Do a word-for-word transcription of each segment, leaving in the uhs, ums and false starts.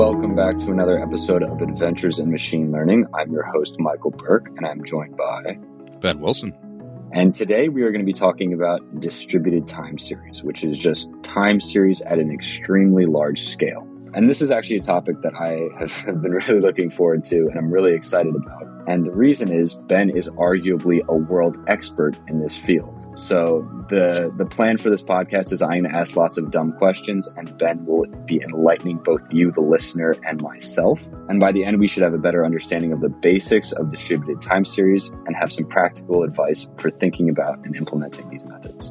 Welcome back to another episode of Adventures in Machine Learning. I'm your host, Michael Burke, and I'm joined by Ben Wilson. And today we are going to be talking about distributed time series, which is just time series at an extremely large scale. And this is actually a topic that I have been really looking forward to and I'm really excited about. And the reason is Ben is arguably a world expert in this field. So the the plan for this podcast is I'm going to ask lots of dumb questions and Ben will be enlightening both you, the listener, and myself. And by the end, we should have a better understanding of the basics of distributed time series and have some practical advice for thinking about and implementing these methods.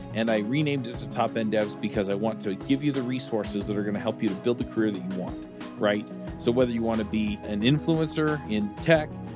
and I renamed it to Top End Devs because I want to give you the resources that are going to help you to build the career that you want, right? So whether you want to be an influencer in tech,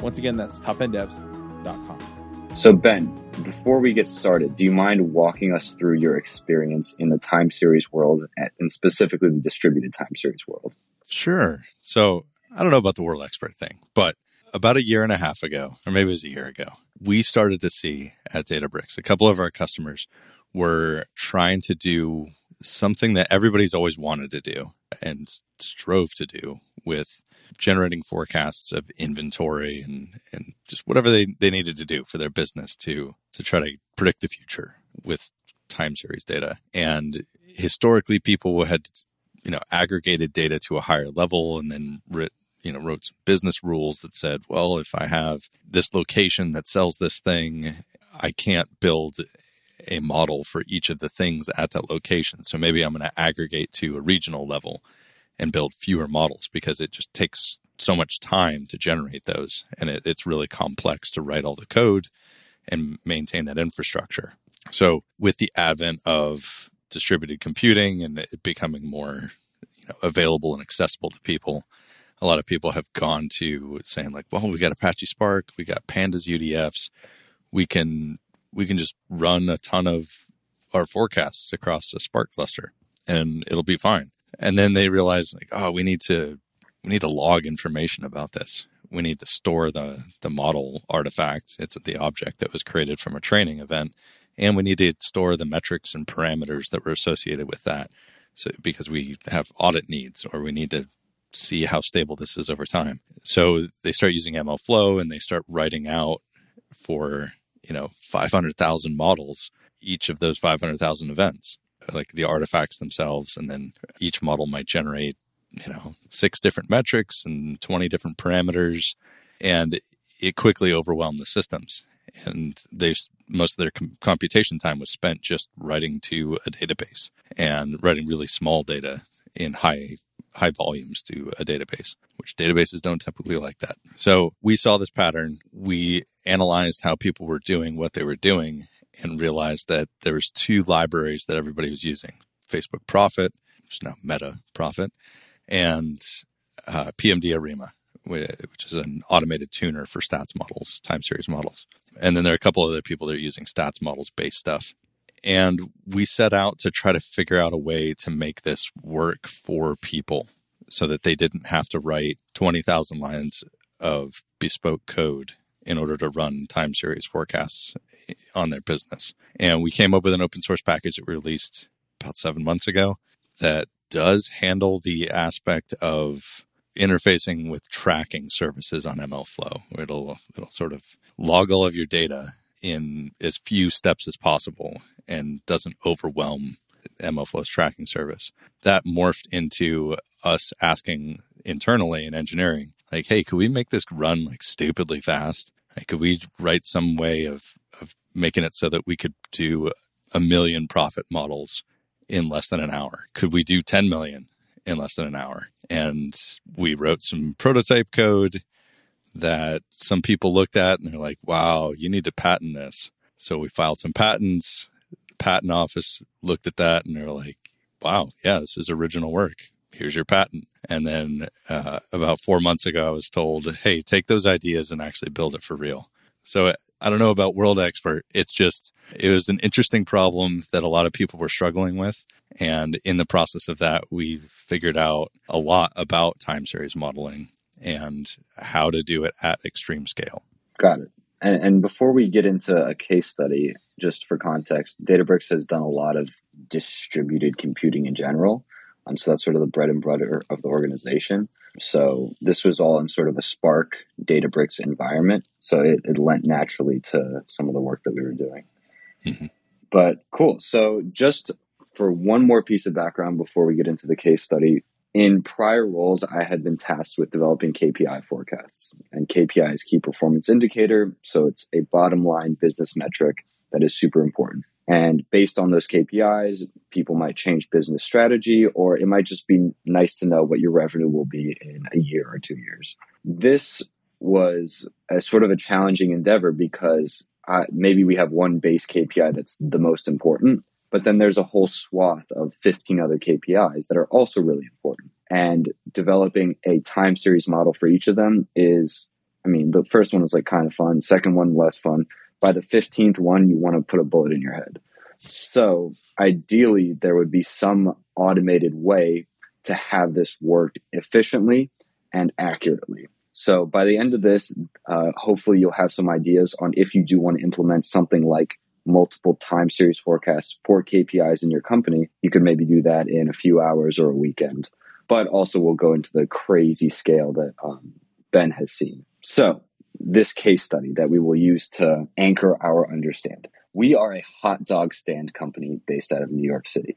Once again, that's top end devs dot com. So Ben, before we get started, do you mind walking us through your experience in the time series world and specifically the distributed time series world? Sure. So I don't know about the world expert thing, but about a year and a half ago, or maybe it was a year ago, we started to see at Databricks, a couple of our customers were trying to do something that everybody's always wanted to do and strove to do with generating forecasts of inventory and, and just whatever they, they needed to do for their business to, to try to predict the future with time series data. And historically, people had, you know, aggregated data to a higher level and then writ, you know, wrote some business rules that said, well, if I have this location that sells this thing, I can't build a model for each of the things at that location. So maybe I'm going to aggregate to a regional level and build fewer models because it just takes so much time to generate those. And it, it's really complex to write all the code and maintain that infrastructure. So with the advent of distributed computing and it becoming more, you know, available and accessible to people, a lot of people have gone to saying like, well, we got Apache Spark, we got Pandas U D Fs, we can we can just run a ton of our forecasts across a Spark cluster and it'll be fine. And then they realize like, oh, we need to we need to log information about this. We need to store the the model artifact. It's the object that was created from a training event. And we need to store the metrics and parameters that were associated with that. So because we have audit needs or we need to see how stable this is over time. So they start using MLflow and they start writing out for, you know, five hundred thousand models, each of those five hundred thousand events, like the artifacts themselves. And then each model might generate, you know, six different metrics and twenty different parameters. And it quickly overwhelmed the systems. And they most of their com- computation time was spent just writing to a database and writing really small data in high high volumes to a database, which databases don't typically like that. So we saw this pattern. We analyzed how people were doing what they were doing and realized that there was two libraries that everybody was using, Facebook Prophet, which is now Meta Prophet, and uh, PMDARIMA, which is an automated tuner for stats models, time series models. And then there are a couple other people that are using stats models-based stuff. And we set out to try to figure out a way to make this work for people so that they didn't have to write twenty thousand lines of bespoke code in order to run time series forecasts on their business. And we came up with an open source package that we released about seven months ago that does handle the aspect of interfacing with tracking services on MLflow. It'll, it'll sort of log all of your data in as few steps as possible and doesn't overwhelm MLflow's tracking service. That morphed into us asking internally in engineering, Like, hey, could we make this run like stupidly fast? Like, could we write some way of, of making it so that we could do a million profit models in less than an hour? Could we do ten million in less than an hour? And we wrote some prototype code that some people looked at and they're like, wow, you need to patent this. So we filed some patents. The patent office looked at that and they're like, wow, yeah, this is original work. Here's your patent. And then uh, about four months ago, I was told, hey, take those ideas and actually build it for real. So I don't know about World Expert. It's just, it was an interesting problem that a lot of people were struggling with. And in the process of that, we figured out a lot about time series modeling and how to do it at extreme scale. Got it. And, and before we get into a case study, just for context, Databricks has done a lot of distributed computing in general. Um, so that's sort of the bread and butter of the organization. So this was all in sort of a Spark Databricks environment. So it, it lent naturally to some of the work that we were doing. Mm-hmm. But cool. So just for one more piece of background before we get into the case study, in prior roles, I had been tasked with developing K P I forecasts. And K P I is key performance indicator. So it's a bottom line business metric that is super important. And based on those K P Is, people might change business strategy, or it might just be nice to know what your revenue will be in a year or two years. This was a sort of a challenging endeavor because I, maybe we have one base K P I that's the most important, but then there's a whole swath of fifteen other K P Is that are also really important. And developing a time series model for each of them is, I mean, the first one is like kind of fun, second one less fun. By the fifteenth one, you want to put a bullet in your head. So ideally, there would be some automated way to have this work efficiently and accurately. So by the end of this, uh, hopefully you'll have some ideas on if you do want to implement something like multiple time series forecasts for K P Is in your company. You could maybe do that in a few hours or a weekend. But also we'll go into the crazy scale that um, Ben has seen. So this case study that we will use to anchor our understanding. We are a hot dog stand company based out of New York City.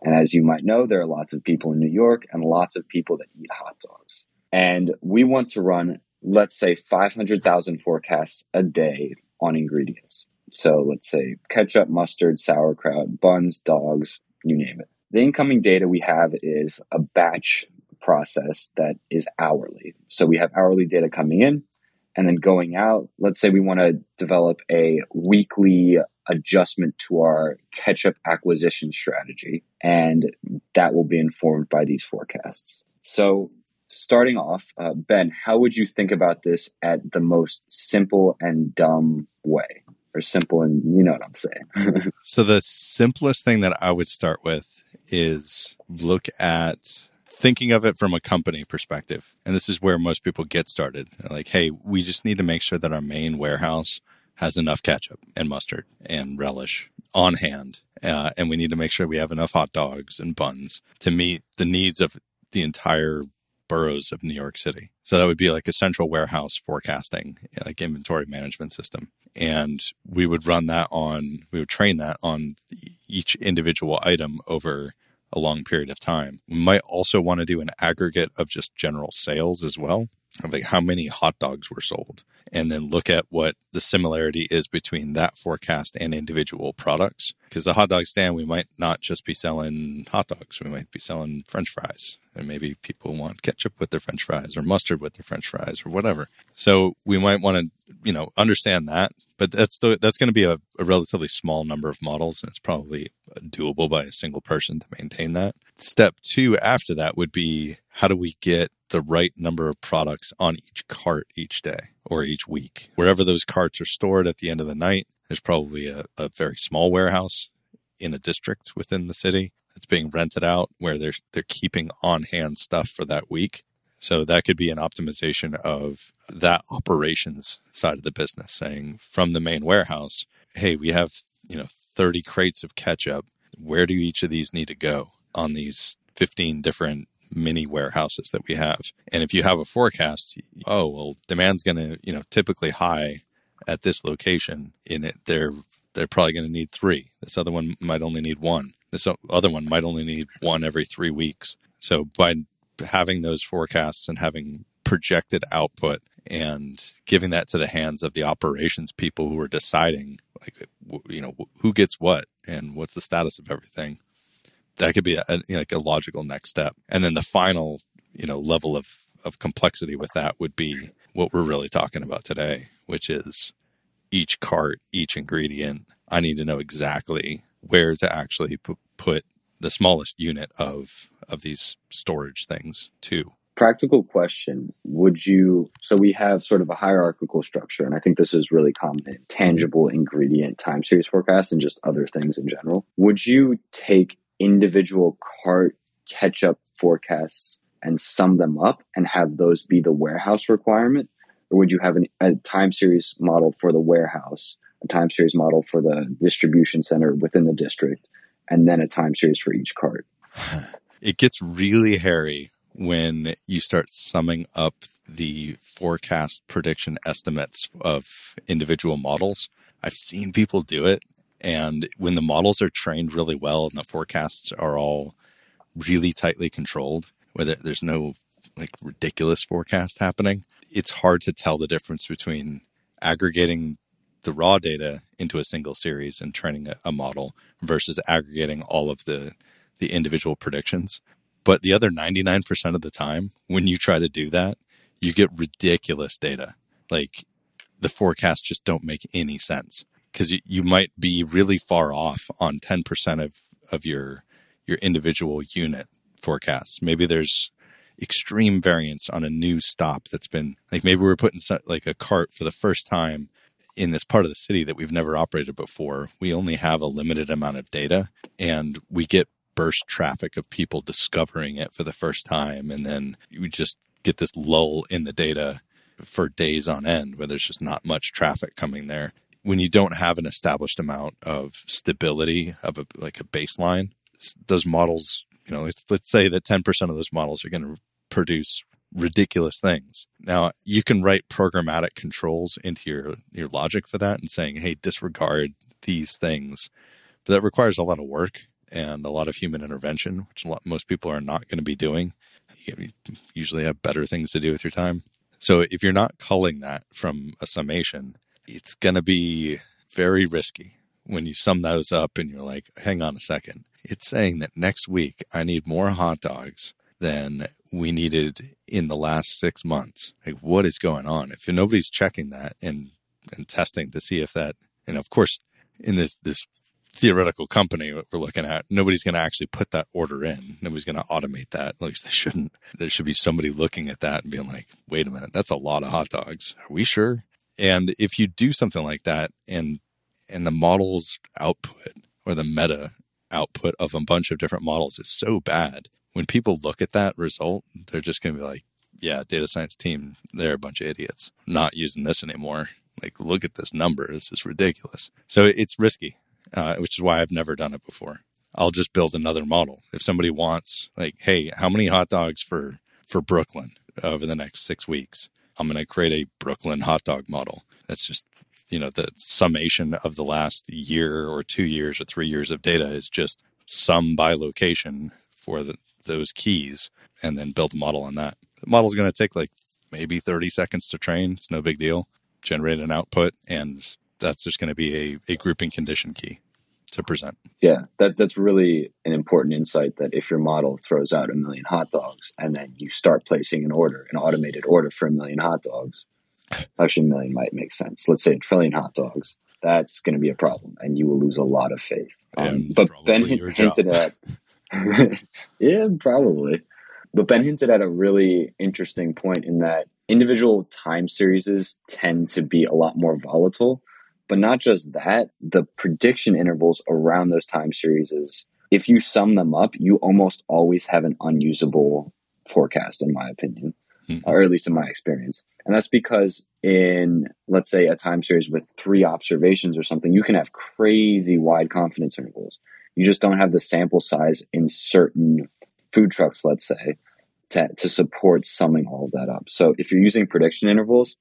And as you might know, there are lots of people in New York and lots of people that eat hot dogs. And we want to run, let's say, five hundred thousand forecasts a day on ingredients. So let's say ketchup, mustard, sauerkraut, buns, dogs, you name it. The incoming data we have is a batch process that is hourly. So we have hourly data coming in. And then going out, let's say we want to develop a weekly adjustment to our ketchup acquisition strategy, and that will be informed by these forecasts. So starting off, uh, Ben, how would you think about this at the most simple and dumb way? Or simple and you know what I'm saying. So the simplest thing that I would start with is look at thinking of it from a company perspective. And this is where most people get started. They're like, hey, we just need to make sure that our main warehouse has enough ketchup and mustard and relish on hand. Uh, and we need to make sure we have enough hot dogs and buns to meet the needs of the entire boroughs of New York City. So that would be like a central warehouse forecasting, like inventory management system. And we would run that on, we would train that on each individual item over a long period of time. We might also want to do an aggregate of just general sales as well, of like how many hot dogs were sold, and then look at what the similarity is between that forecast and individual products. Because the hot dog stand, we might not just be selling hot dogs. We might be selling French fries, and maybe people want ketchup with their French fries or mustard with their French fries or whatever. So we might want to, you know, understand that. But that's the, that's going to be a, a relatively small number of models, and it's probably doable by a single person to maintain that. Step two after that would be, how do we get the right number of products on each cart each day or each week? Wherever those carts are stored at the end of the night, there's probably a, a very small warehouse in a district within the city that's being rented out where they're, they're keeping on-hand stuff for that week. So that could be an optimization of that operations side of the business, saying from the main warehouse, hey, we have, you know, thirty crates of ketchup. Where do each of these need to go on these fifteen different mini warehouses that we have? And if you have a forecast, oh, well, demand's going to, you know, typically high at this location, in it, they're, they're probably going to need three. This other one might only need one. This other one might only need one every three weeks. So by having those forecasts and having projected output and giving that to the hands of the operations people who are deciding, like, you know, who gets what and what's the status of everything. That could be a, you know, like a logical next step. And then the final, you know, level of, of complexity with that would be what we're really talking about today, which is each cart, each ingredient. I need to know exactly where to actually p- put the smallest unit of of these storage things to. Practical question, would you, so we have sort of a hierarchical structure, and I think this is really common in tangible ingredient time series forecasts and just other things in general. Would you take individual cart catch-up forecasts and sum them up and have those be the warehouse requirement? Or would you have an, a time series model for the warehouse, a time series model for the distribution center within the district, and then a time series for each cart? It gets really hairy when you start summing up the forecast prediction estimates of individual models. I've seen people do it, and when the models are trained really well and the forecasts are all really tightly controlled, whether there's no like ridiculous forecast happening, it's hard to tell the difference between aggregating the raw data into a single series and training a, a model versus aggregating all of the, the individual predictions. But the other ninety-nine percent of the time, when you try to do that, you get ridiculous data. Like the forecasts just don't make any sense because you, you might be really far off on ten percent of, of your your individual unit forecasts. Maybe there's extreme variance on a new stop that's been, like maybe we're putting like a cart for the first time in this part of the city that we've never operated before. We only have a limited amount of data and we get burst traffic of people discovering it for the first time, and then you just get this lull in the data for days on end where there's just not much traffic coming there. When you don't have an established amount of stability of a, like a baseline, those models, you know, it's, let's say that ten percent of those models are going to produce ridiculous things. Now, you can write programmatic controls into your, your logic for that and saying, hey, disregard these things. But that requires a lot of work and a lot of human intervention, which a lot, most people are not going to be doing. You usually have better things to do with your time. So if you're not culling that from a summation, it's going to be very risky when you sum those up and you're like, hang on a second. It's saying that next week I need more hot dogs than we needed in the last six months. Like, what is going on? If nobody's checking that and, and testing to see if that, and of course, in this, this theoretical company what we're looking at, nobody's going to actually put that order in. Nobody's going to automate that. At least they shouldn't. There should be somebody looking at that and being like, wait a minute, that's a lot of hot dogs. Are we sure? And if you do something like that and and the model's output or the meta output of a bunch of different models is so bad, when people look at that result, they're just going to be like, yeah, data science team, they're a bunch of idiots. I'm not using this anymore. Like, look at this number. This is ridiculous. So it's risky. Uh, which is why I've never done it before. I'll just build another model. If somebody wants, like, hey, how many hot dogs for, for Brooklyn over the next six weeks? I'm going to create a Brooklyn hot dog model. That's just, you know, the summation of the last year or two years or three years of data is just sum by location for the, those keys, and then build a model on that. The model's going to take like maybe thirty seconds to train. It's no big deal. Generate an output, and that's just going to be a, a grouping condition key to present. Yeah, that that's really an important insight, that if your model throws out a million hot dogs and then you start placing an order, an automated order for a million hot dogs, actually a million might make sense. Let's say a trillion hot dogs, that's going to be a problem and you will lose a lot of faith. Um, but Ben hint, hinted at, yeah, probably. But Ben hinted at a really interesting point in that individual time series tend to be a lot more volatile. But not just that, the prediction intervals around those time series, is if you sum them up, you almost always have an unusable forecast, in my opinion, mm-hmm. or at least in my experience. And that's because in, let's say, a time series with three observations or something, you can have crazy wide confidence intervals. You just don't have the sample size in certain food trucks, let's say, to, to support summing all of that up. So if you're using prediction intervals,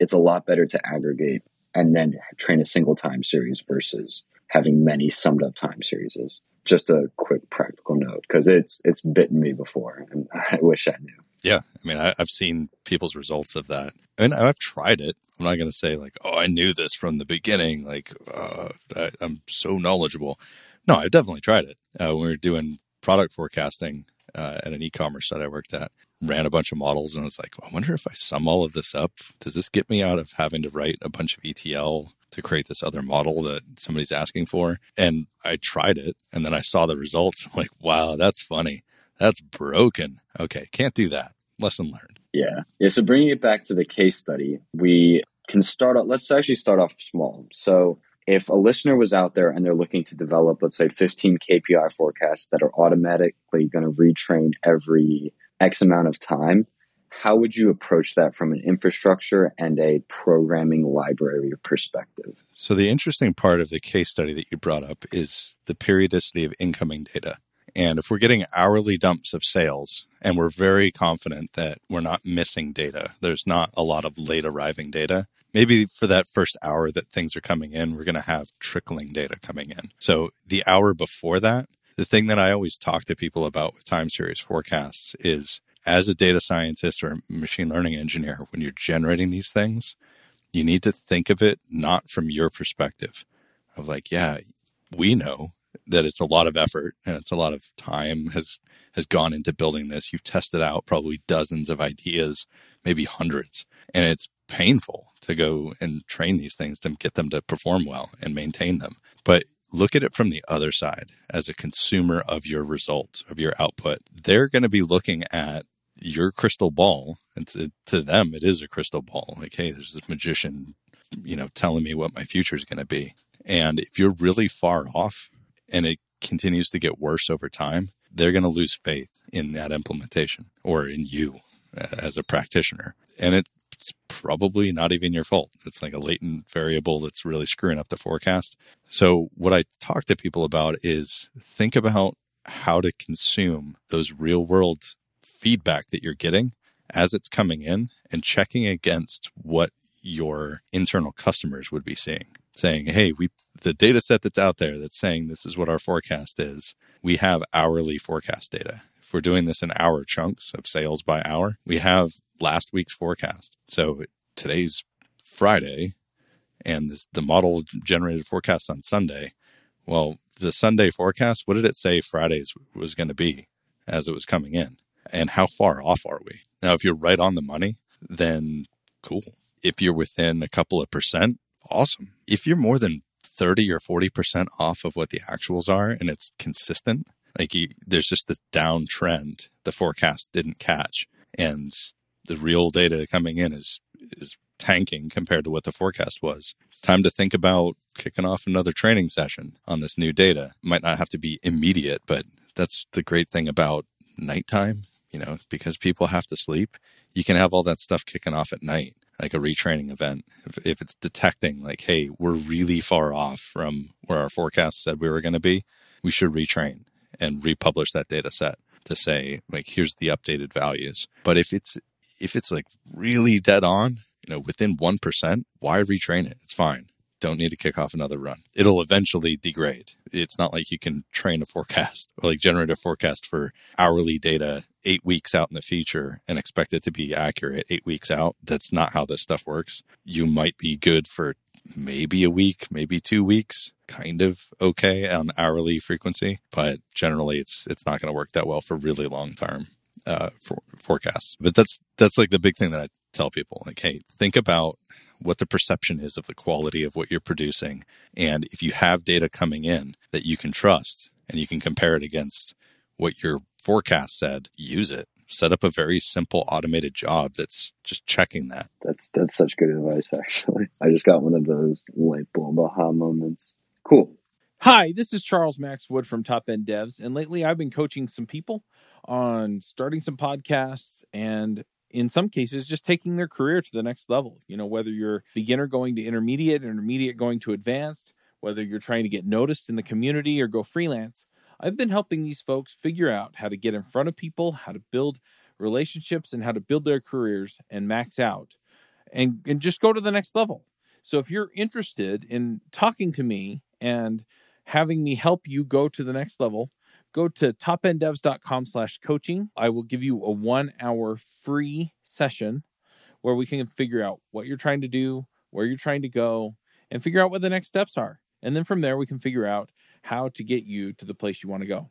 it's a lot better to aggregate and then train a single time series versus having many summed up time series. Just a quick practical note, because it's it's bitten me before, and I wish I knew. Yeah. I mean, I, I've seen people's results of that. And I've tried it. I'm not going to say like, oh, I knew this from the beginning. Like, uh, I, I'm so knowledgeable. No, I've definitely tried it. Uh, when we were doing product forecasting uh, at an e-commerce site I worked at, ran a bunch of models and I was like, I wonder if I sum all of this up, does this get me out of having to write a bunch of E T L to create this other model that somebody's asking for? And I tried it and then I saw the results. I'm like, wow, that's funny. That's broken. Okay, can't do that. Lesson learned. Yeah. Yeah. So bringing it back to the case study, we can start out, let's actually start off small. So if a listener was out there and they're looking to develop, let's say fifteen K P I forecasts that are automatically going to retrain every X amount of time, how would you approach that from an infrastructure and a programming library perspective? So the interesting part of the case study that you brought up is the periodicity of incoming data. And if we're getting hourly dumps of sales and we're very confident that we're not missing data, there's not a lot of late arriving data, maybe for that first hour that things are coming in, we're going to have trickling data coming in. So the hour before that, the thing that I always talk to people about with time series forecasts is, as a data scientist or machine learning engineer, when you're generating these things, you need to think of it not from your perspective of like, yeah, we know that it's a lot of effort and it's a lot of time has has gone into building this. You've tested out probably dozens of ideas, maybe hundreds, and it's painful to go and train these things to get them to perform well and maintain them. But look at it from the other side as a consumer of your result, of your output. They're going to be looking at your crystal ball. And to, to them, it is a crystal ball. Like, hey, there's this magician, you know, telling me what my future is going to be. And if you're really far off and it continues to get worse over time, they're going to lose faith in that implementation or in you as a practitioner. And it it's probably not even your fault. It's like a latent variable that's really screwing up the forecast. So what I talk to people about is think about how to consume those real world feedback that you're getting as it's coming in and checking against what your internal customers would be seeing, saying, hey, we the data set that's out there that's saying this is what our forecast is, we have hourly forecast data. If we're doing this in hour chunks of sales by hour, we have last week's forecast. So today's Friday, and this, the model generated forecast on Sunday. Well, the Sunday forecast, what did it say Friday's was going to be as it was coming in? And how far off are we? Now, if you're right on the money, then cool. If you're within a couple of percent, awesome. If you're more than thirty or forty percent off of what the actuals are and it's consistent, like you, there's just this downtrend the forecast didn't catch. And the real data coming in is is tanking compared to what the forecast was. It's time to think about kicking off another training session on this new data. Might not have to be immediate, but that's the great thing about nighttime, you know, because people have to sleep. You can have all that stuff kicking off at night, like a retraining event. If, if it's detecting like, hey, we're really far off from where our forecast said we were going to be, we should retrain and republish that data set to say, like, here's the updated values. But if it's If it's like really dead on, you know, within one percent, why retrain it? It's fine. Don't need to kick off another run. It'll eventually degrade. It's not like you can train a forecast or like generate a forecast for hourly data eight weeks out in the future and expect it to be accurate eight weeks out. That's not how this stuff works. You might be good for maybe a week, maybe two weeks, kind of okay on hourly frequency, but generally it's it's not going to work that well for really long term. Uh, for, forecasts. But that's, that's like the big thing that I tell people, like, hey, think about what the perception is of the quality of what you're producing. And if you have data coming in that you can trust and you can compare it against what your forecast said, use it. Set up a very simple automated job that's just checking that. That's, that's such good advice, actually. I just got one of those light bulb aha moments. Cool. Hi, this is Charles Max Wood from Top End Devs. And lately I've been coaching some people on starting some podcasts and in some cases just taking their career to the next level. You know, whether you're beginner going to intermediate, intermediate going to advanced, whether you're trying to get noticed in the community or go freelance, I've been helping these folks figure out how to get in front of people, how to build relationships and how to build their careers and max out and, and just go to the next level. So if you're interested in talking to me and having me help you go to the next level, go to top end devs dot com slash coaching. I will give you a one hour free session where we can figure out what you're trying to do, where you're trying to go, and figure out what the next steps are. And then from there, we can figure out how to get you to the place you want to go.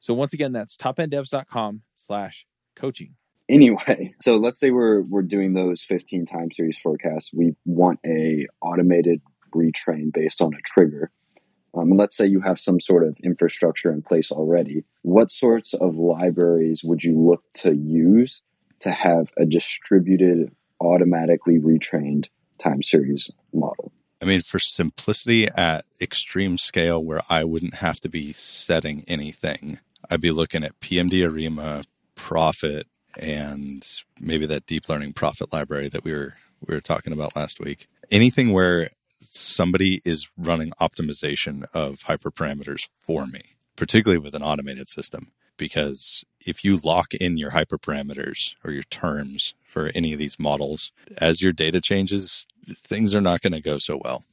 So once again, that's top end devs dot com slash coaching. Anyway, so let's say we're we're doing those fifteen time series forecasts. We want a automated retrain based on a trigger. Um, and let's say you have some sort of infrastructure in place already. What sorts of libraries would you look to use to have a distributed, automatically retrained time series model? I mean, for simplicity at extreme scale where I wouldn't have to be setting anything, I'd be looking at PMDARIMA, Prophet, and maybe that deep learning Prophet library that we were we were talking about last week. Anything where somebody is running optimization of hyperparameters for me, particularly with an automated system. Because if you lock in your hyperparameters or your terms for any of these models, as your data changes, things are not going to go so well.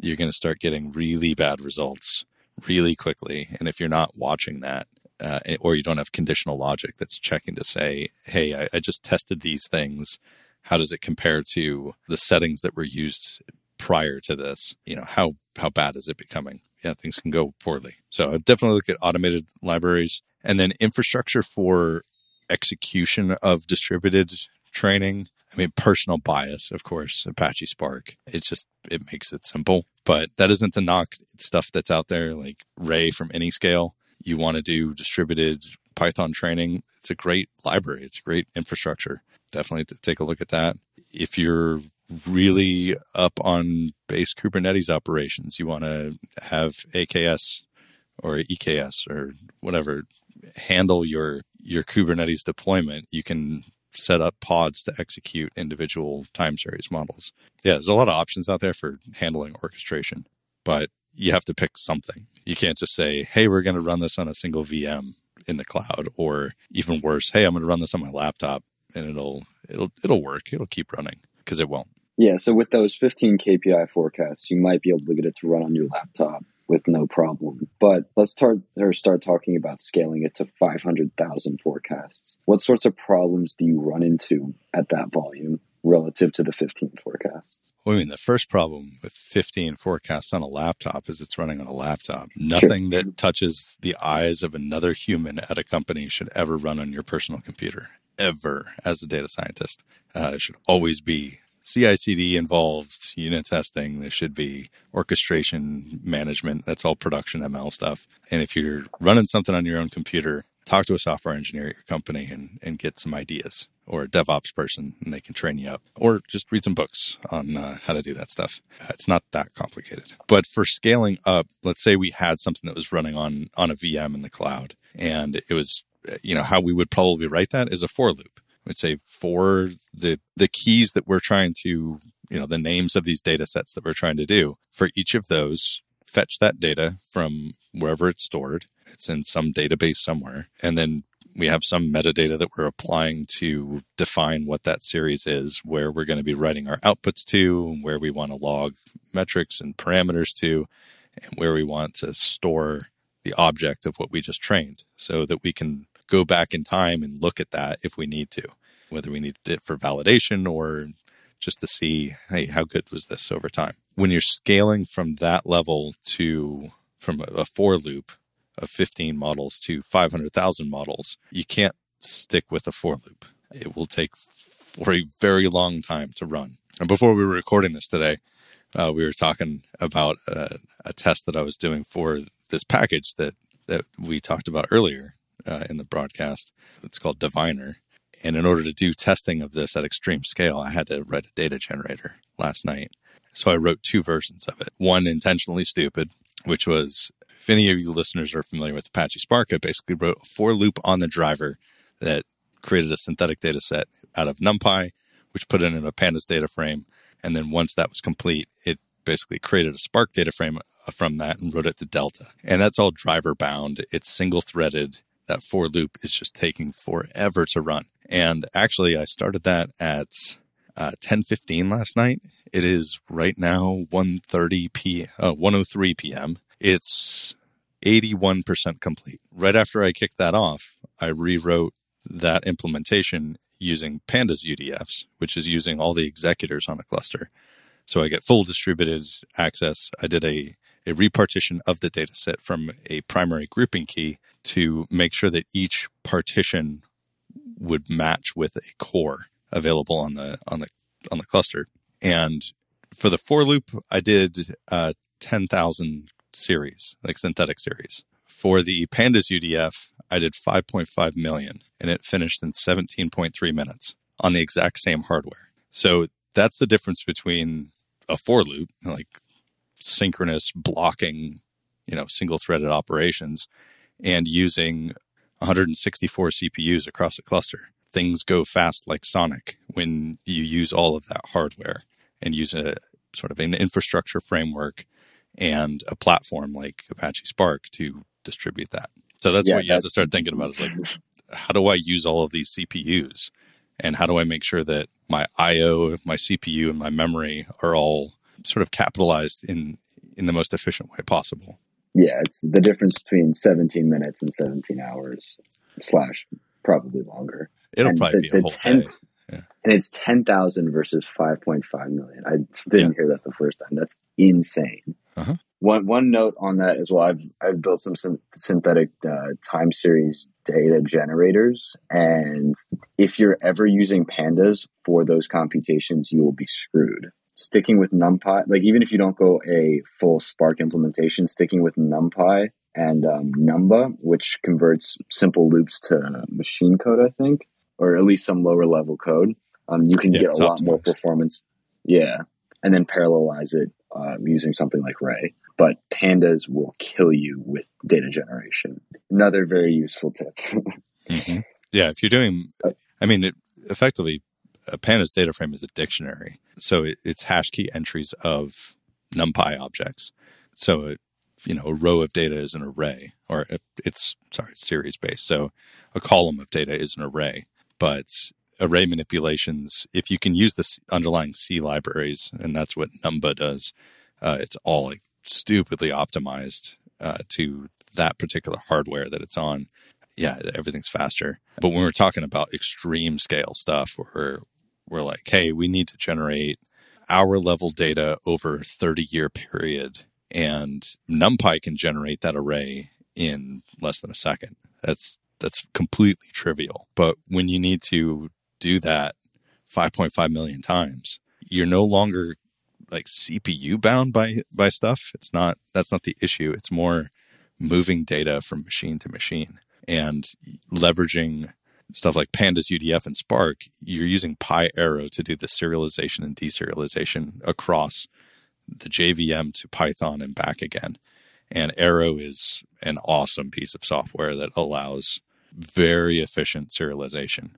You're going to start getting really bad results really quickly. And if you're not watching that, uh, or you don't have conditional logic that's checking to say, hey, I, I just tested these things. How does it compare to the settings that were used prior to this? You know, how, how bad is it becoming? Yeah, things can go poorly. So I'd definitely look at automated libraries. And then infrastructure for execution of distributed training. I mean, personal bias, of course, Apache Spark. It's just, it makes it simple. But that isn't the knock stuff that's out there, like Ray from AnyScale. You want to do distributed Python training. It's a great library. It's a great infrastructure. Definitely take a look at that. If you're really up on base Kubernetes operations, you want to have A K S or E K S or whatever handle your your Kubernetes deployment. You can set up pods to execute individual time series models. Yeah, there's a lot of options out there for handling orchestration, but you have to pick something. You can't just say, hey, we're going to run this on a single V M in the cloud, or even worse, hey, I'm going to run this on my laptop and it'll it'll it'll work. It'll keep running, because it won't. Yeah, so with those fifteen K P I forecasts, you might be able to get it to run on your laptop with no problem. But let's start, or start talking about scaling it to five hundred thousand forecasts. What sorts of problems do you run into at that volume relative to the fifteen forecasts? Well, I mean, the first problem with fifteen forecasts on a laptop is it's running on a laptop. Nothing sure. that touches the eyes of another human at a company should ever run on your personal computer, ever, as a data scientist. Uh, it should always be C I C D involved, unit testing. There should be orchestration management. That's all production M L stuff. And if you're running something on your own computer, talk to a software engineer at your company and, and get some ideas, or a DevOps person, and they can train you up, or just read some books on uh, how to do that stuff. It's not that complicated. But for scaling up, let's say we had something that was running on, on a V M in the cloud, and it was, you know, how we would probably write that is a for loop. We'd say for the the keys that we're trying to, you know, the names of these data sets that we're trying to do, for each of those, fetch that data from wherever it's stored. It's in some database somewhere. And then we have some metadata that we're applying to define what that series is, where we're going to be writing our outputs to, where we want to log metrics and parameters to, and where we want to store the object of what we just trained, so that we can go back in time and look at that if we need to, whether we need it for validation or just to see, hey, how good was this over time? When you're scaling from that level to, from a for loop of fifteen models to five hundred thousand models, you can't stick with a for loop. It will take for a very long time to run. And before we were recording this today, uh, we were talking about uh, a test that I was doing for this package that, that we talked about earlier. Uh, in the broadcast. It's called Diviner. And in order to do testing of this at extreme scale, I had to write a data generator last night. So I wrote two versions of it. One intentionally stupid, which was, if any of you listeners are familiar with Apache Spark, I basically wrote a for loop on the driver that created a synthetic data set out of NumPy, which put it in a Pandas data frame. And then once that was complete, it basically created a Spark data frame from that and wrote it to Delta. And that's all driver bound. It's single threaded. That for loop is just taking forever to run. And actually, I started that at uh, ten fifteen last night. It is right now one thirty p. Uh, one oh three p.m. It's eighty-one percent complete. Right after I kicked that off, I rewrote that implementation using Pandas U D Fs, which is using all the executors on a cluster. So I get full distributed access. I did a, a repartition of the data set from a primary grouping key to make sure that each partition would match with a core available on the on the on the cluster. And for the for loop, I did uh, ten thousand series, like synthetic series. For the Pandas U D F, I did five point five million, and it finished in seventeen point three minutes on the exact same hardware. So that's the difference between a for loop, like synchronous blocking, you know, single-threaded operations, and using one hundred sixty-four C P Us across a cluster. Things go fast like Sonic when you use all of that hardware and use a sort of an infrastructure framework and a platform like Apache Spark to distribute that. So that's yeah, what you that's- have to start thinking about is like, how do I use all of these C P Us? And how do I make sure that my I O, my C P U, and my memory are all sort of capitalized in, in the most efficient way possible? Yeah, it's the difference between seventeen minutes and seventeen hours, slash probably longer. It'll and probably the, be a whole ten, day. Yeah. And it's ten thousand versus five point five million. I didn't yeah. hear that the first time. That's insane. Uh-huh. One one note on that as well, I've I've built some syn- synthetic uh, time series data generators. And if you're ever using pandas for those computations, you will be screwed. Sticking with NumPy, like even if you don't go a full Spark implementation, sticking with NumPy and um, Numba, which converts simple loops to machine code, I think, or at least some lower level code, um, you can yeah, get a lot optimized. More performance. Yeah. And then parallelize it uh, using something like Ray. But pandas will kill you with data generation. Another very useful tip. mm-hmm. Yeah. If you're doing, I mean, it, effectively, a pandas data frame is a dictionary. So it, it's hash key entries of NumPy objects. So, it, you know, a row of data is an array, or it, it's, sorry, series-based. So a column of data is an array. But array manipulations, if you can use the underlying C libraries, and that's what Numba does, uh, it's all like stupidly optimized uh, to that particular hardware that it's on. Yeah, everything's faster. But when we're talking about extreme scale stuff, we're, we're like, hey, we need to generate hour level data over a thirty year period. And NumPy can generate that array in less than a second. That's that's completely trivial. But when you need to do that five point five million times, you're no longer like C P U bound by by stuff. It's not that's not the issue. It's more moving data from machine to machine. And leveraging stuff like Pandas U D F and Spark, you're using PyArrow to do the serialization and deserialization across the J V M to Python and back again. And Arrow is an awesome piece of software that allows very efficient serialization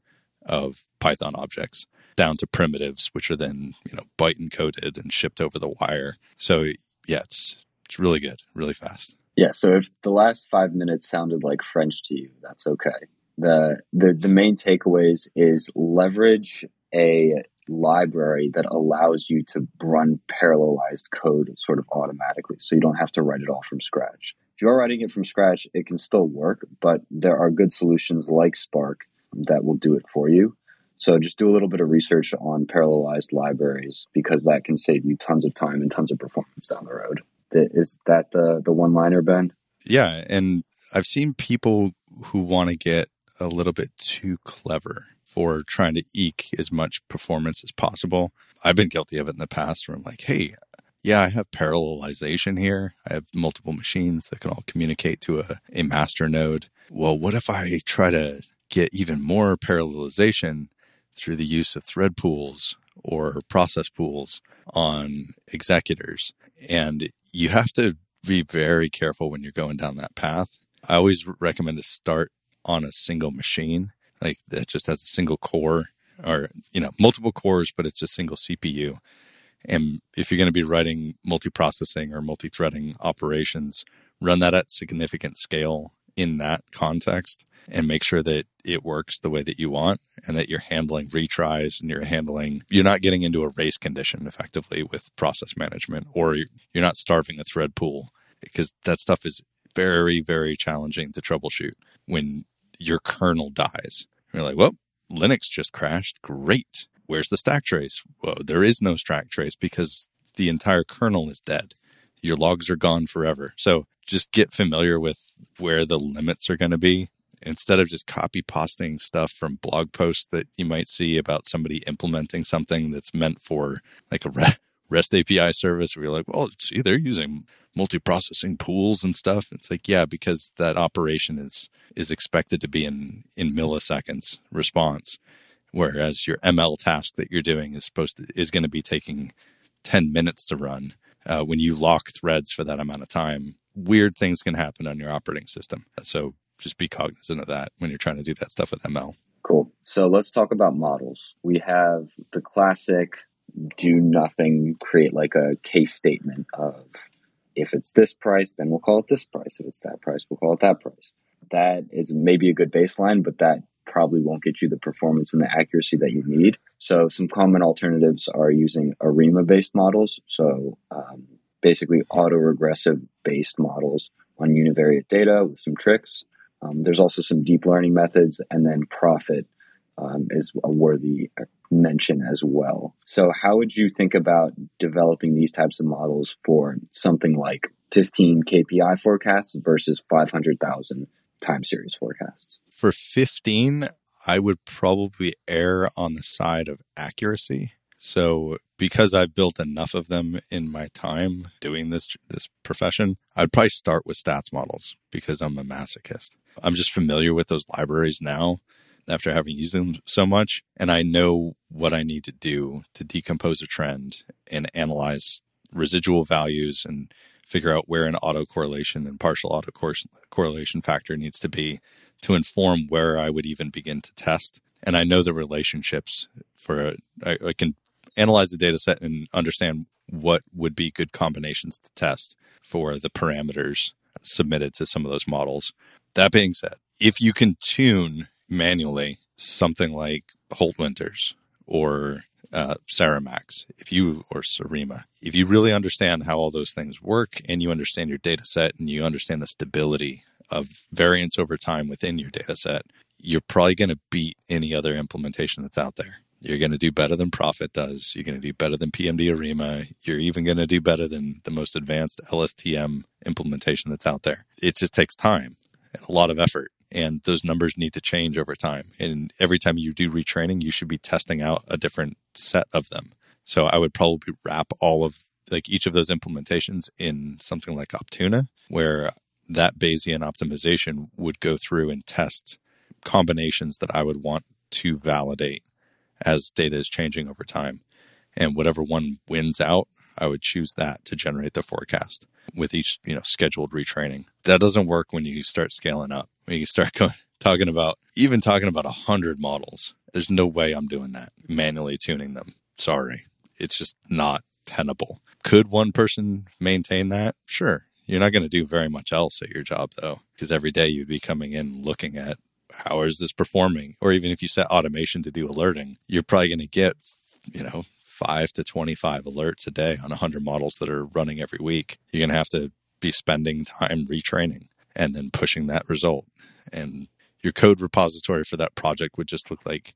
of Python objects down to primitives, which are then, you know, byte encoded and shipped over the wire. So yeah, it's it's really good, really fast. Yeah, so if the last five minutes sounded like French to you, that's okay. The, the the main takeaways is leverage a library that allows you to run parallelized code sort of automatically, so you don't have to write it all from scratch. If you're writing it from scratch, it can still work, but there are good solutions like Spark that will do it for you. So just do a little bit of research on parallelized libraries, because that can save you tons of time and tons of performance down the road. Is that the, the one-liner, Ben? Yeah, and I've seen people who want to get a little bit too clever for trying to eke as much performance as possible. I've been guilty of it in the past where I'm like, hey, yeah, I have parallelization here. I have multiple machines that can all communicate to a, a master node. Well, what if I try to get even more parallelization through the use of thread pools or process pools on executors? And you have to be very careful when you're going down that path. I always recommend to start on a single machine, like that just has a single core, or, you know, multiple cores, but it's just single C P U. And if you're going to be writing multiprocessing or multi-threading operations, run that at significant scale in that context and make sure that it works the way that you want and that you're handling retries and you're handling, you're not getting into a race condition effectively with process management, or you're not starving a thread pool, because that stuff is very, very challenging to troubleshoot when your kernel dies. You're like, well, Linux just crashed. Great. Where's the stack trace? Well, there is no stack trace because the entire kernel is dead. Your logs are gone forever. So just get familiar with where the limits are going to be. Instead of just copy pasting stuff from blog posts that you might see about somebody implementing something that's meant for like a REST A P I service where you're like, well, see, they're using multi-processing pools and stuff. It's like, yeah, because that operation is is expected to be in, in milliseconds response, whereas your M L task that you're doing is supposed to is going to be taking ten minutes to run. Uh, when you lock threads for that amount of time, weird things can happen on your operating system. So just be cognizant of that when you're trying to do that stuff with M L. Cool. So let's talk about models. We have the classic do nothing, create like a case statement of if it's this price, then we'll call it this price. If it's that price, we'll call it that price. That is maybe a good baseline, but that probably won't get you the performance and the accuracy that you need. So some common alternatives are using ARIMA-based models. So um, basically autoregressive-based models on univariate data with some tricks. Um, there's also some deep learning methods, and then Prophet um, is a worthy mention as well. So how would you think about developing these types of models for something like fifteen K P I forecasts versus five hundred thousand time series forecasts? For fifteen, I would probably err on the side of accuracy. So because I've built enough of them in my time doing this this profession, I'd probably start with stats models because I'm a masochist. I'm just familiar with those libraries now after having used them so much. And I know what I need to do to decompose a trend and analyze residual values and figure out where an autocorrelation and partial autocorrelation factor needs to be to inform where I would even begin to test. And I know the relationships for, a, I, I can analyze the data set and understand what would be good combinations to test for the parameters submitted to some of those models. That being said, if you can tune manually something like Holt-Winters or uh, SARIMAX, if you, or SARIMA, if you really understand how all those things work and you understand your data set and you understand the stability of variance over time within your data set, you're probably going to beat any other implementation that's out there. You're going to do better than Prophet does. You're going to do better than PMDARIMA. You're even going to do better than the most advanced L S T M implementation that's out there. It just takes time and a lot of effort. And those numbers need to change over time. And every time you do retraining, you should be testing out a different set of them. So I would probably wrap all of like each of those implementations in something like Optuna, where that Bayesian optimization would go through and test combinations that I would want to validate as data is changing over time. And whatever one wins out, I would choose that to generate the forecast with each, you know, scheduled retraining. That doesn't work when you start scaling up. When you start going, talking about, even talking about one hundred models, there's no way I'm doing that, manually tuning them. Sorry. It's just not tenable. Could one person maintain that? Sure. You're not going to do very much else at your job, though, because every day you'd be coming in looking at how is this performing? Or even if you set automation to do alerting, you're probably going to get, you know, five to twenty-five alerts a day on one hundred models that are running every week. You're going to have to be spending time retraining and then pushing that result. And your code repository for that project would just look like,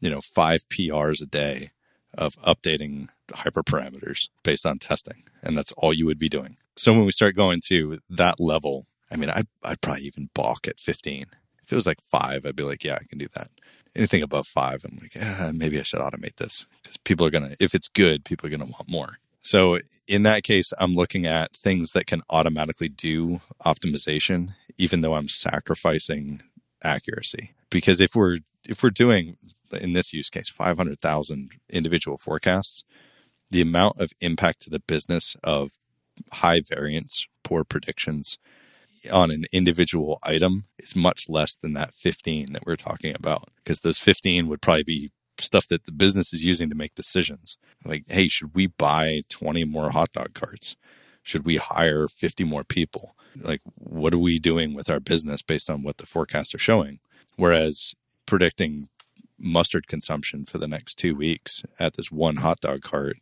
you know, five P Rs a day of updating hyperparameters based on testing. And that's all you would be doing. So when we start going to that level, I mean, I'd, I'd probably even balk at fifteen. If it was like five, I'd be like, yeah, I can do that. Anything above five, I'm like, eh, maybe I should automate this. Because people are going to, if it's good, people are going to want more. So in that case, I'm looking at things that can automatically do optimization, even though I'm sacrificing accuracy. Because if we're if we're doing, in this use case, five hundred thousand individual forecasts, the amount of impact to the business of high variance, poor predictions on an individual item is much less than that fifteen that we're talking about. Because those fifteen would probably be stuff that the business is using to make decisions. Like, hey, should we buy twenty more hot dog carts? Should we hire fifty more people? Like, what are we doing with our business based on what the forecasts are showing? Whereas predicting mustard consumption for the next two weeks at this one hot dog cart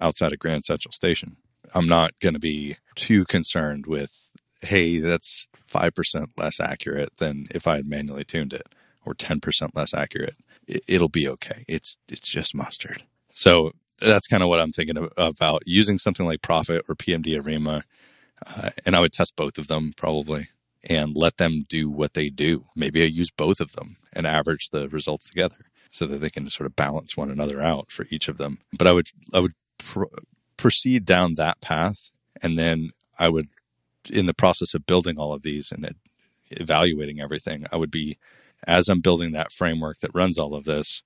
outside of Grand Central Station, I'm not going to be too concerned with hey, that's five percent less accurate than if I had manually tuned it, or ten percent less accurate. It, it'll be okay. It's it's just mustard. So that's kind of what I'm thinking of, about using something like Prophet or PMDARIMA. Uh, and I would test both of them probably and let them do what they do. Maybe I use both of them and average the results together so that they can sort of balance one another out for each of them. But I would I would pr- proceed down that path, and then I would, in the process of building all of these and evaluating everything, I would be, as I'm building that framework that runs all of this,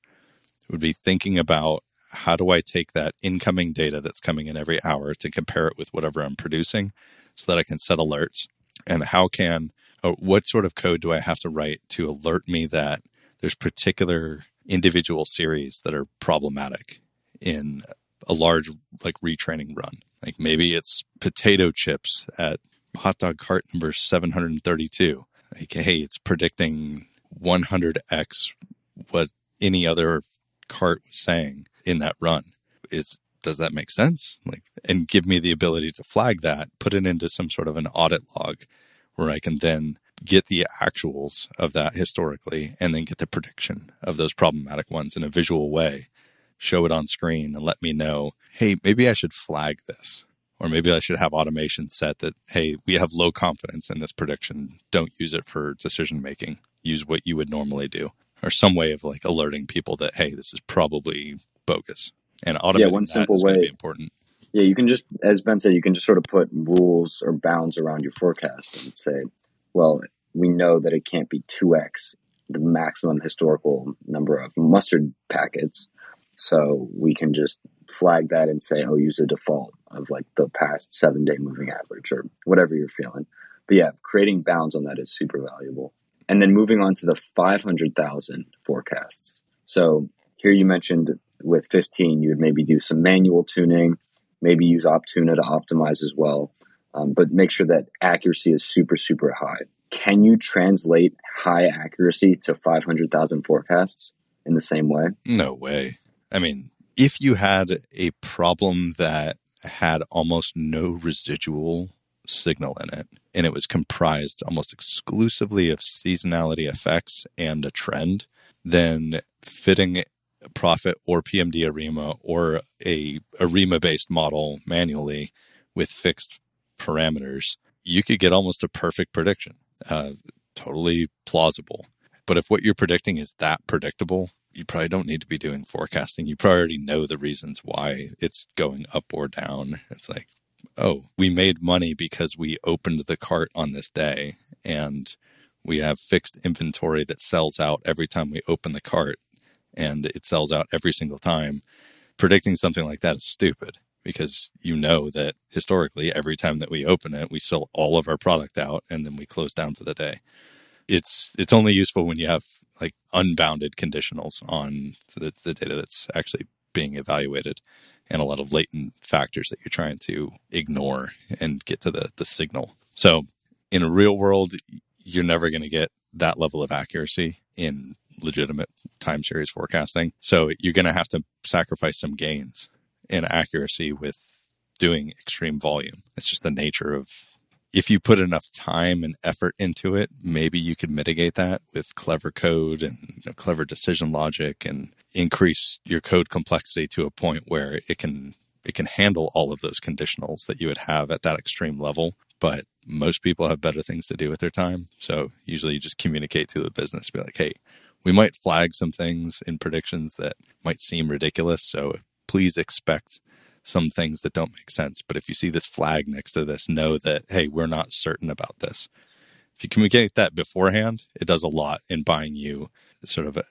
would be thinking about how do I take that incoming data that's coming in every hour to compare it with whatever I'm producing so that I can set alerts, and how can, or what sort of code do I have to write to alert me that there's particular individual series that are problematic in a large like retraining run. Like maybe it's potato chips at hot dog cart number seven hundred thirty-two. Like, hey, it's predicting one hundred x what any other cart was saying in that run. Is does that make sense? Like, and give me the ability to flag that, put it into some sort of an audit log where I can then get the actuals of that historically and then get the prediction of those problematic ones in a visual way, show it on screen, and let me know, hey, maybe I should flag this, or maybe I should have automation set that, hey, we have low confidence in this prediction. Don't use it for decision making. Use what you would normally do, or some way of like alerting people that, hey, this is probably bogus. And automating yeah, one simple that is way, going to be important. Yeah, you can just, as Ben said, you can just sort of put rules or bounds around your forecast and say, well, we know that it can't be two x the maximum historical number of mustard packets. So we can just flag that and say, oh, use a default of like the past seven day moving average or whatever you're feeling. But yeah, creating bounds on that is super valuable. And then moving on to the five hundred thousand forecasts. So here you mentioned with fifteen, you would maybe do some manual tuning, maybe use Optuna to optimize as well. Um, but make sure that accuracy is super, super high. Can you translate high accuracy to five hundred thousand forecasts in the same way? No way. I mean, if you had a problem that had almost no residual signal in it, and it was comprised almost exclusively of seasonality effects and a trend, then fitting Prophet or PMDARIMA or a ARIMA-based model manually with fixed parameters, you could get almost a perfect prediction. Uh, totally plausible. But if what you're predicting is that predictable, you probably don't need to be doing forecasting. You probably already know the reasons why it's going up or down. It's like, oh, we made money because we opened the cart on this day, and we have fixed inventory that sells out every time we open the cart, and it sells out every single time. Predicting something like that is stupid because you know that historically every time that we open it, we sell all of our product out and then we close down for the day. It's it's only useful when you have like unbounded conditionals on the, the data that's actually being evaluated, and a lot of latent factors that you're trying to ignore and get to the, the signal. So in a real world, you're never going to get that level of accuracy in legitimate time series forecasting. So you're going to have to sacrifice some gains in accuracy with doing extreme volume. It's just the nature of, if you put enough time and effort into it, maybe you could mitigate that with clever code and you know, clever decision logic, and increase your code complexity to a point where it can it can handle all of those conditionals that you would have at that extreme level. But most people have better things to do with their time. So usually you just communicate to the business, be like, hey, we might flag some things in predictions that might seem ridiculous. So please expect some things that don't make sense. But if you see this flag next to this, know that, hey, we're not certain about this. If you communicate that beforehand, it does a lot in buying you sort of a,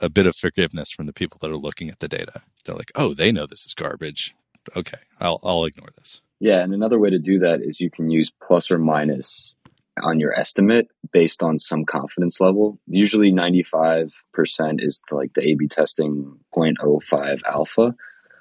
a bit of forgiveness from the people that are looking at the data. They're like, oh, they know this is garbage. Okay, I'll, I'll ignore this. Yeah, and another way to do that is you can use plus or minus on your estimate based on some confidence level. Usually ninety-five percent is like the A B testing zero point zero five alpha.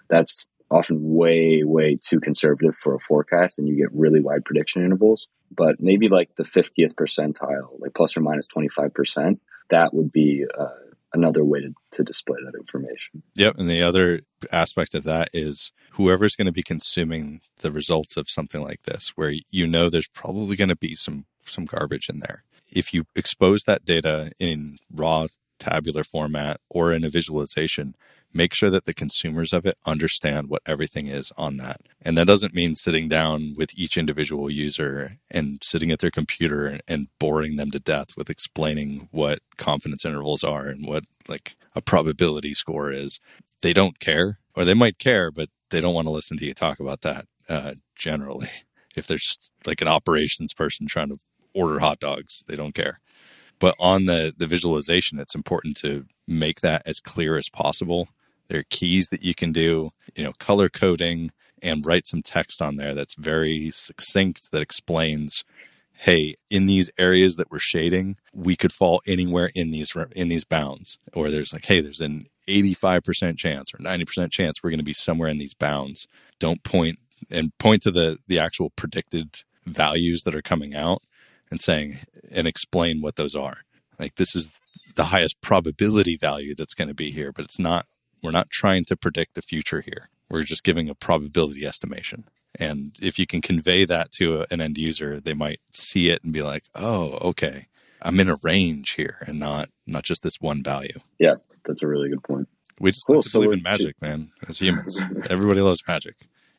That's often way, way too conservative for a forecast, and you get really wide prediction intervals. But maybe like the fiftieth percentile, like plus or minus twenty-five percent, that would be uh, another way to, to display that information. Yep. And the other aspect of that is whoever's going to be consuming the results of something like this, where you know there's probably going to be some some garbage in there. If you expose that data in raw tabular format or in a visualization, make sure that the consumers of it understand what everything is on that. And that doesn't mean sitting down with each individual user and sitting at their computer and, and boring them to death with explaining what confidence intervals are and what like a probability score is. They don't care, or they might care, but they don't want to listen to you talk about that uh, generally. If they're just like an operations person trying to order hot dogs, they don't care. But on the, the visualization, it's important to make that as clear as possible. There are keys that you can do, you know, color coding, and write some text on there that's very succinct that explains, hey, in these areas that we're shading, we could fall anywhere in these in these bounds. Or there's like, hey, there's an eighty-five percent chance or ninety percent chance we're going to be somewhere in these bounds. Don't point and point to the the actual predicted values that are coming out and saying and explain what those are. Like, this is the highest probability value that's going to be here, but it's not. We're not trying to predict the future here. We're just giving a probability estimation. And if you can convey that to a, an end user, they might see it and be like, oh, okay, I'm in a range here and not not just this one value. Yeah, that's a really good point. We just cool. love to so believe in magic, too, man, as humans. Everybody loves magic.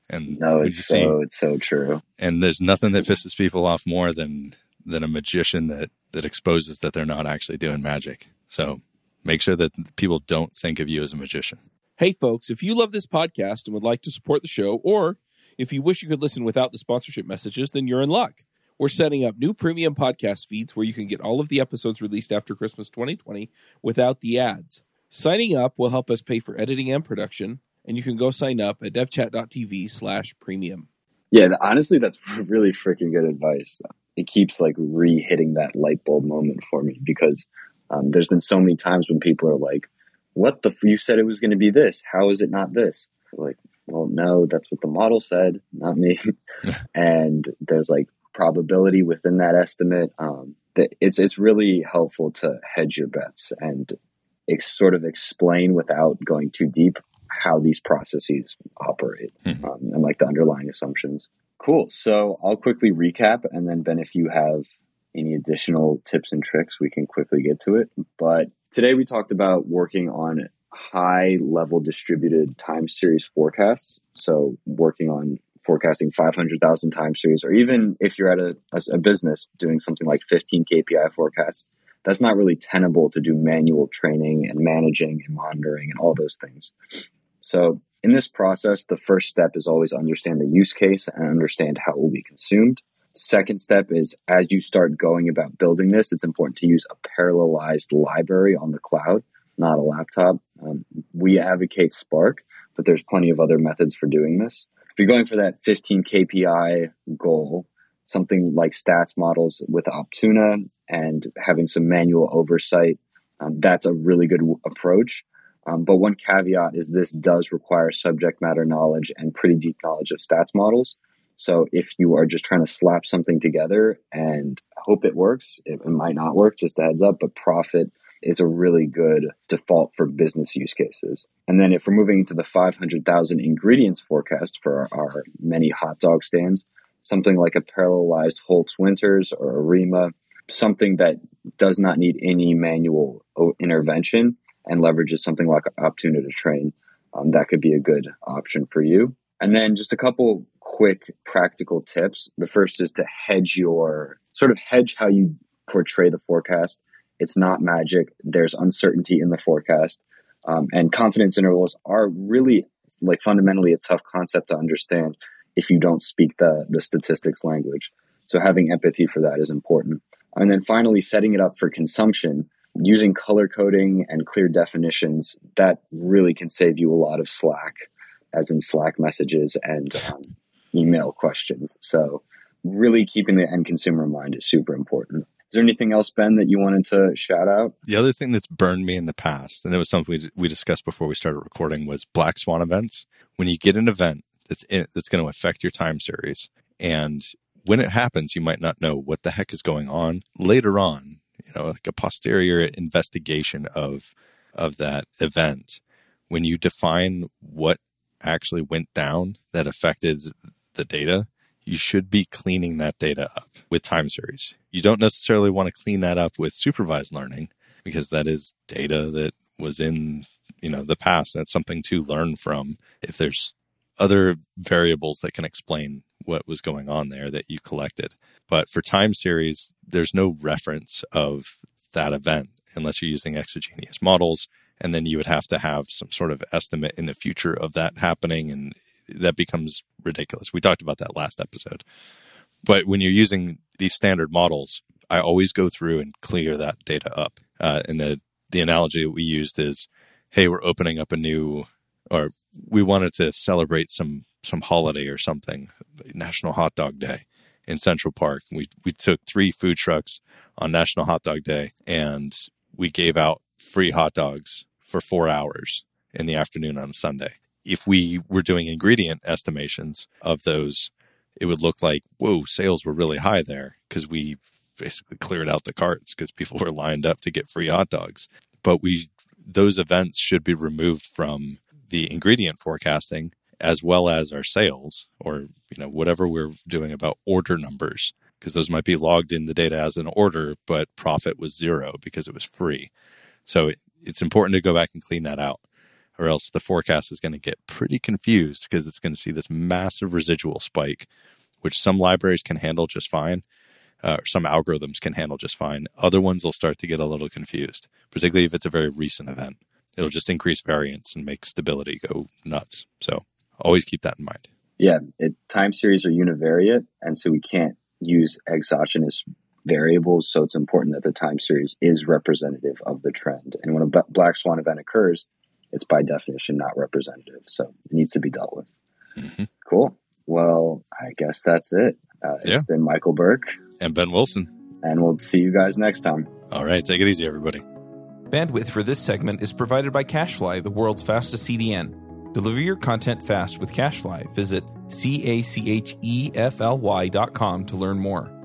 And no, it's so, it's so true. And there's nothing that pisses people off more than, than a magician that, that exposes that they're not actually doing magic. So make sure that people don't think of you as a magician. Hey, folks, if you love this podcast and would like to support the show, or if you wish you could listen without the sponsorship messages, then you're in luck. We're setting up new premium podcast feeds where you can get all of the episodes released after Christmas twenty twenty without the ads. Signing up will help us pay for editing and production, and you can go sign up at devchat.tv slash premium. Yeah, honestly, that's really freaking good advice. It keeps like re-hitting that light bulb moment for me because um, there's been so many times when people are like, what the, f- you said it was going to be this. How is it not this? Like, well, no, that's what the model said, not me. And there's like probability within that estimate. Um, that it's, it's really helpful to hedge your bets and ex- sort of explain without going too deep how these processes operate mm-hmm. um, and like the underlying assumptions. Cool. So I'll quickly recap. And then Ben, if you have any additional tips and tricks, we can quickly get to it. But today we talked about working on high-level distributed time series forecasts. So working on forecasting five hundred thousand time series, or even if you're at a, a business doing something like fifteen K P I forecasts, that's not really tenable to do manual training and managing and monitoring and all those things. So in this process, the first step is always understand the use case and understand how it will be consumed. Second step is, as you start going about building this, it's important to use a parallelized library on the cloud, not a laptop. Um, we advocate Spark, but there's plenty of other methods for doing this. If you're going for that fifteen K P I goal, something like stats models with Optuna and having some manual oversight, um, that's a really good w- approach. Um, but one caveat is this does require subject matter knowledge and pretty deep knowledge of stats models. So if you are just trying to slap something together and hope it works, it, it might not work, just a heads up, but Prophet is a really good default for business use cases. And then if we're moving into the five hundred thousand ingredients forecast for our, our many hot dog stands, something like a parallelized Holt-Winters or ARIMA, something that does not need any manual intervention and leverages something like Optuna to train, um, that could be a good option for you. And then just a couple quick practical tips. The first is to hedge your sort of hedge how you portray the forecast. It's not magic. There's uncertainty in the forecast. Um, and confidence intervals are really like fundamentally a tough concept to understand if you don't speak the, the statistics language. So having empathy for that is important. And then finally, setting it up for consumption using color coding and clear definitions, that really can save you a lot of slack, as in Slack messages and um, email questions. So really keeping the end consumer in mind is super important. Is there anything else, Ben, that you wanted to shout out? The other thing that's burned me in the past, and it was something we, we discussed before we started recording, was black swan events. When you get an event that's in, that's going to affect your time series, and when it happens, you might not know what the heck is going on later on, you know, like a posterior investigation of of that event. When you define what actually went down that affected the data, you should be cleaning that data up with time series. You don't necessarily want to clean that up with supervised learning because that is data that was in, you know, the past. That's something to learn from if there's other variables that can explain what was going on there that you collected. But for time series, there's no reference of that event unless you're using exogenous models. And then you would have to have some sort of estimate in the future of that happening. And that becomes ridiculous. We talked about that last episode. But when you're using these standard models, I always go through and clear that data up. Uh, and the, the analogy that we used is, hey, we're opening up a new, or we wanted to celebrate some some holiday or something, National Hot Dog Day in Central Park. We we took three food trucks on National Hot Dog Day, and we gave out free hot dogs for four hours in the afternoon on Sunday. If we were doing ingredient estimations of those, it would look like, whoa, sales were really high there because we basically cleared out the carts because people were lined up to get free hot dogs. But we those events should be removed from the ingredient forecasting as well as our sales or, you know, whatever we're doing about order numbers, because those might be logged in the data as an order, but profit was zero because it was free. So it, it's important to go back and clean that out, or else the forecast is going to get pretty confused because it's going to see this massive residual spike, which some libraries can handle just fine, uh, or some algorithms can handle just fine. Other ones will start to get a little confused, particularly if it's a very recent event. It'll just increase variance and make stability go nuts. So always keep that in mind. Yeah, it, time series are univariate, and so we can't use exogenous variables. So it's important that the time series is representative of the trend. And when a b- black swan event occurs, it's by definition not representative. So it needs to be dealt with. Mm-hmm. Cool. Well, I guess that's it. Uh, it's yeah. been Michael Burke. And Ben Wilson. And we'll see you guys next time. All right. Take it easy, everybody. Bandwidth for this segment is provided by CacheFly, the world's fastest C D N. Deliver your content fast with CacheFly. Visit C A C H E F L Y dot com to learn more.